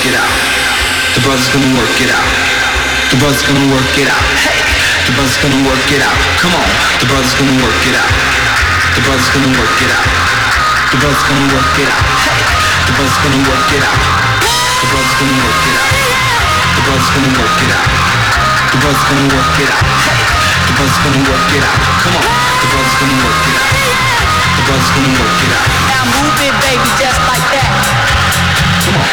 work it out. The brother's gonna work it out. The brother's gonna work it out. Hey, the brother's gonna work it out. Come on, the brother's gonna work it out. The brother's gonna work it out. The brother's gonna work it out. Hey, the brother's gonna work it out. The brother's gonna work it out. The brother's gonna work it out. The brother's gonna work it out. Hey, the brother's gonna work it out. Come on, the brother's gonna work it out. The brother's gonna work it out. Now move it, baby, just like that. Come on.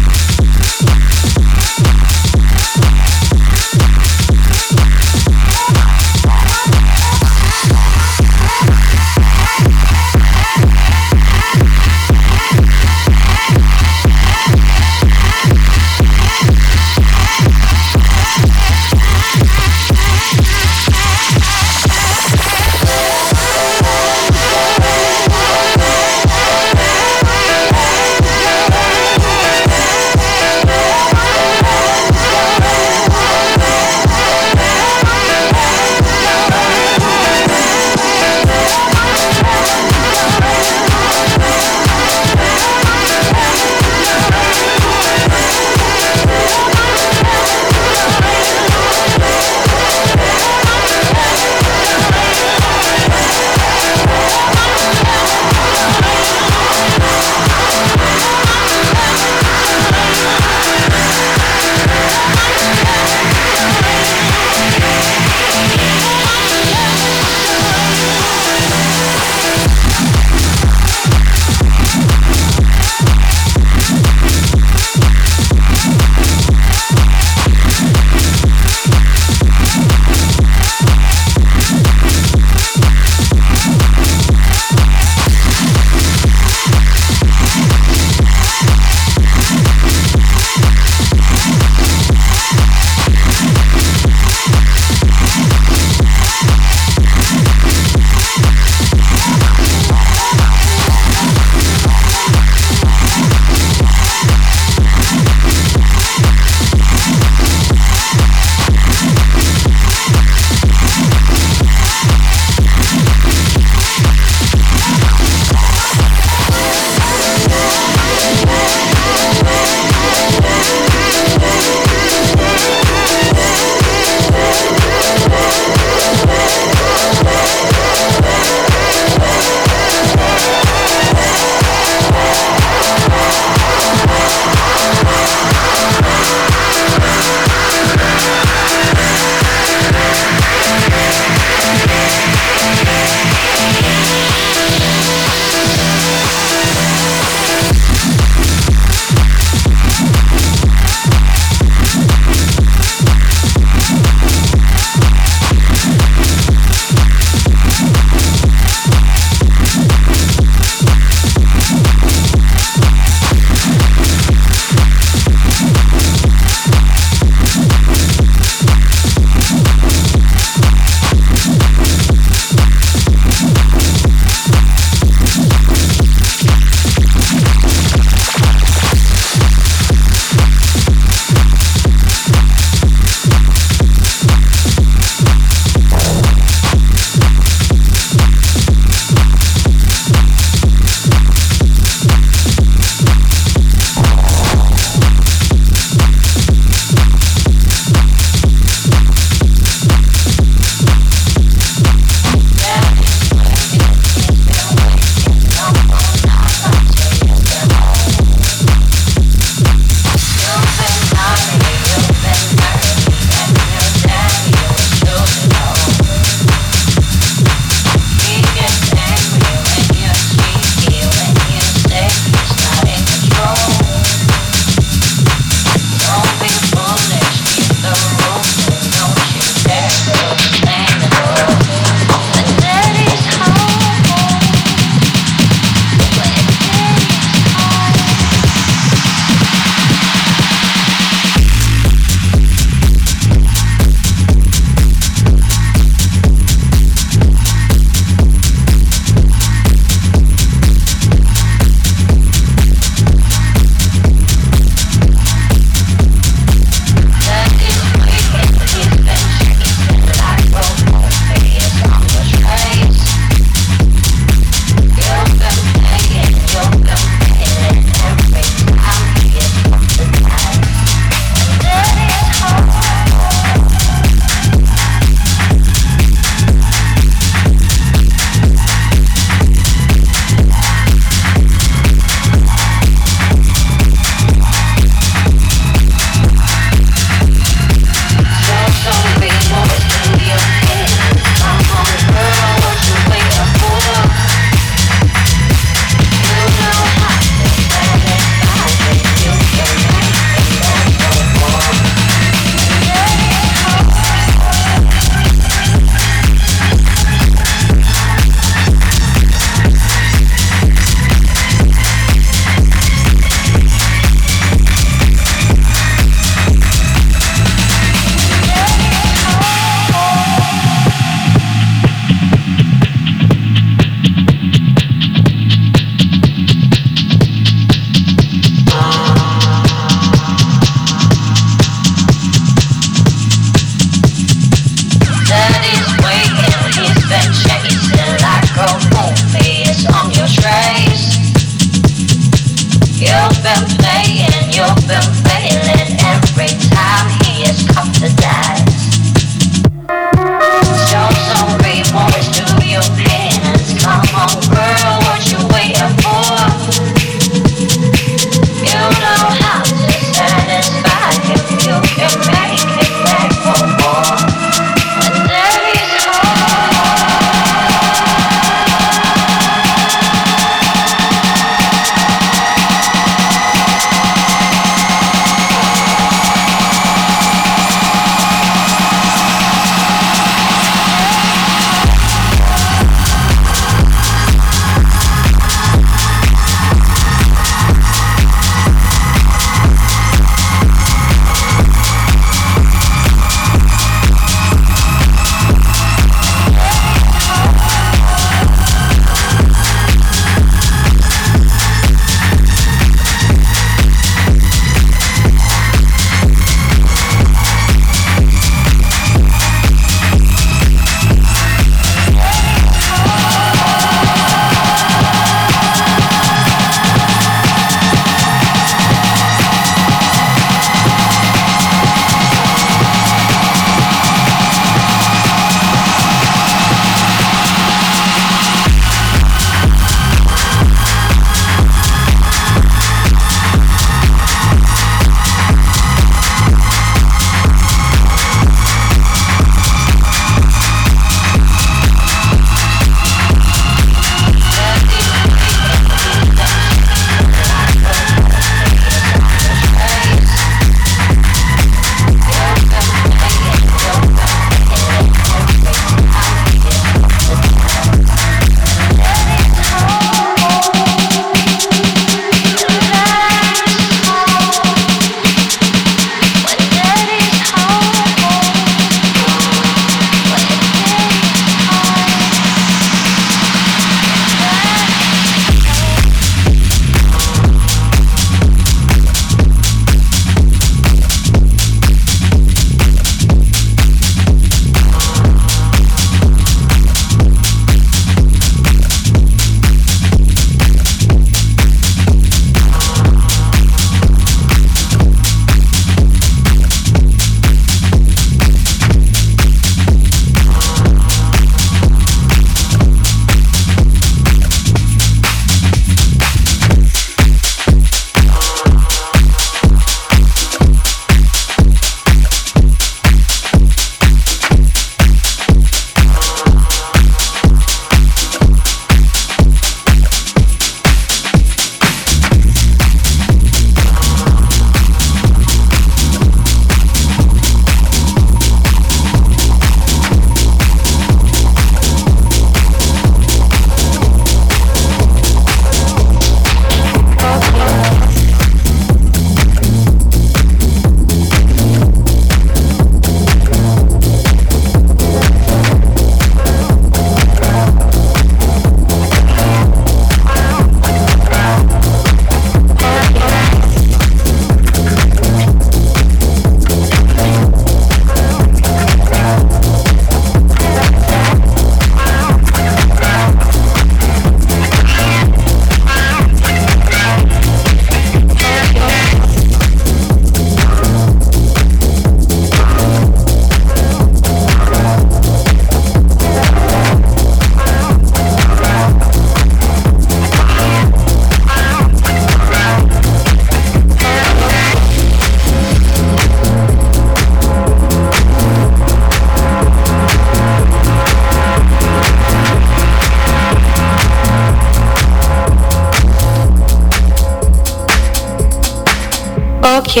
Okay.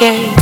Okay.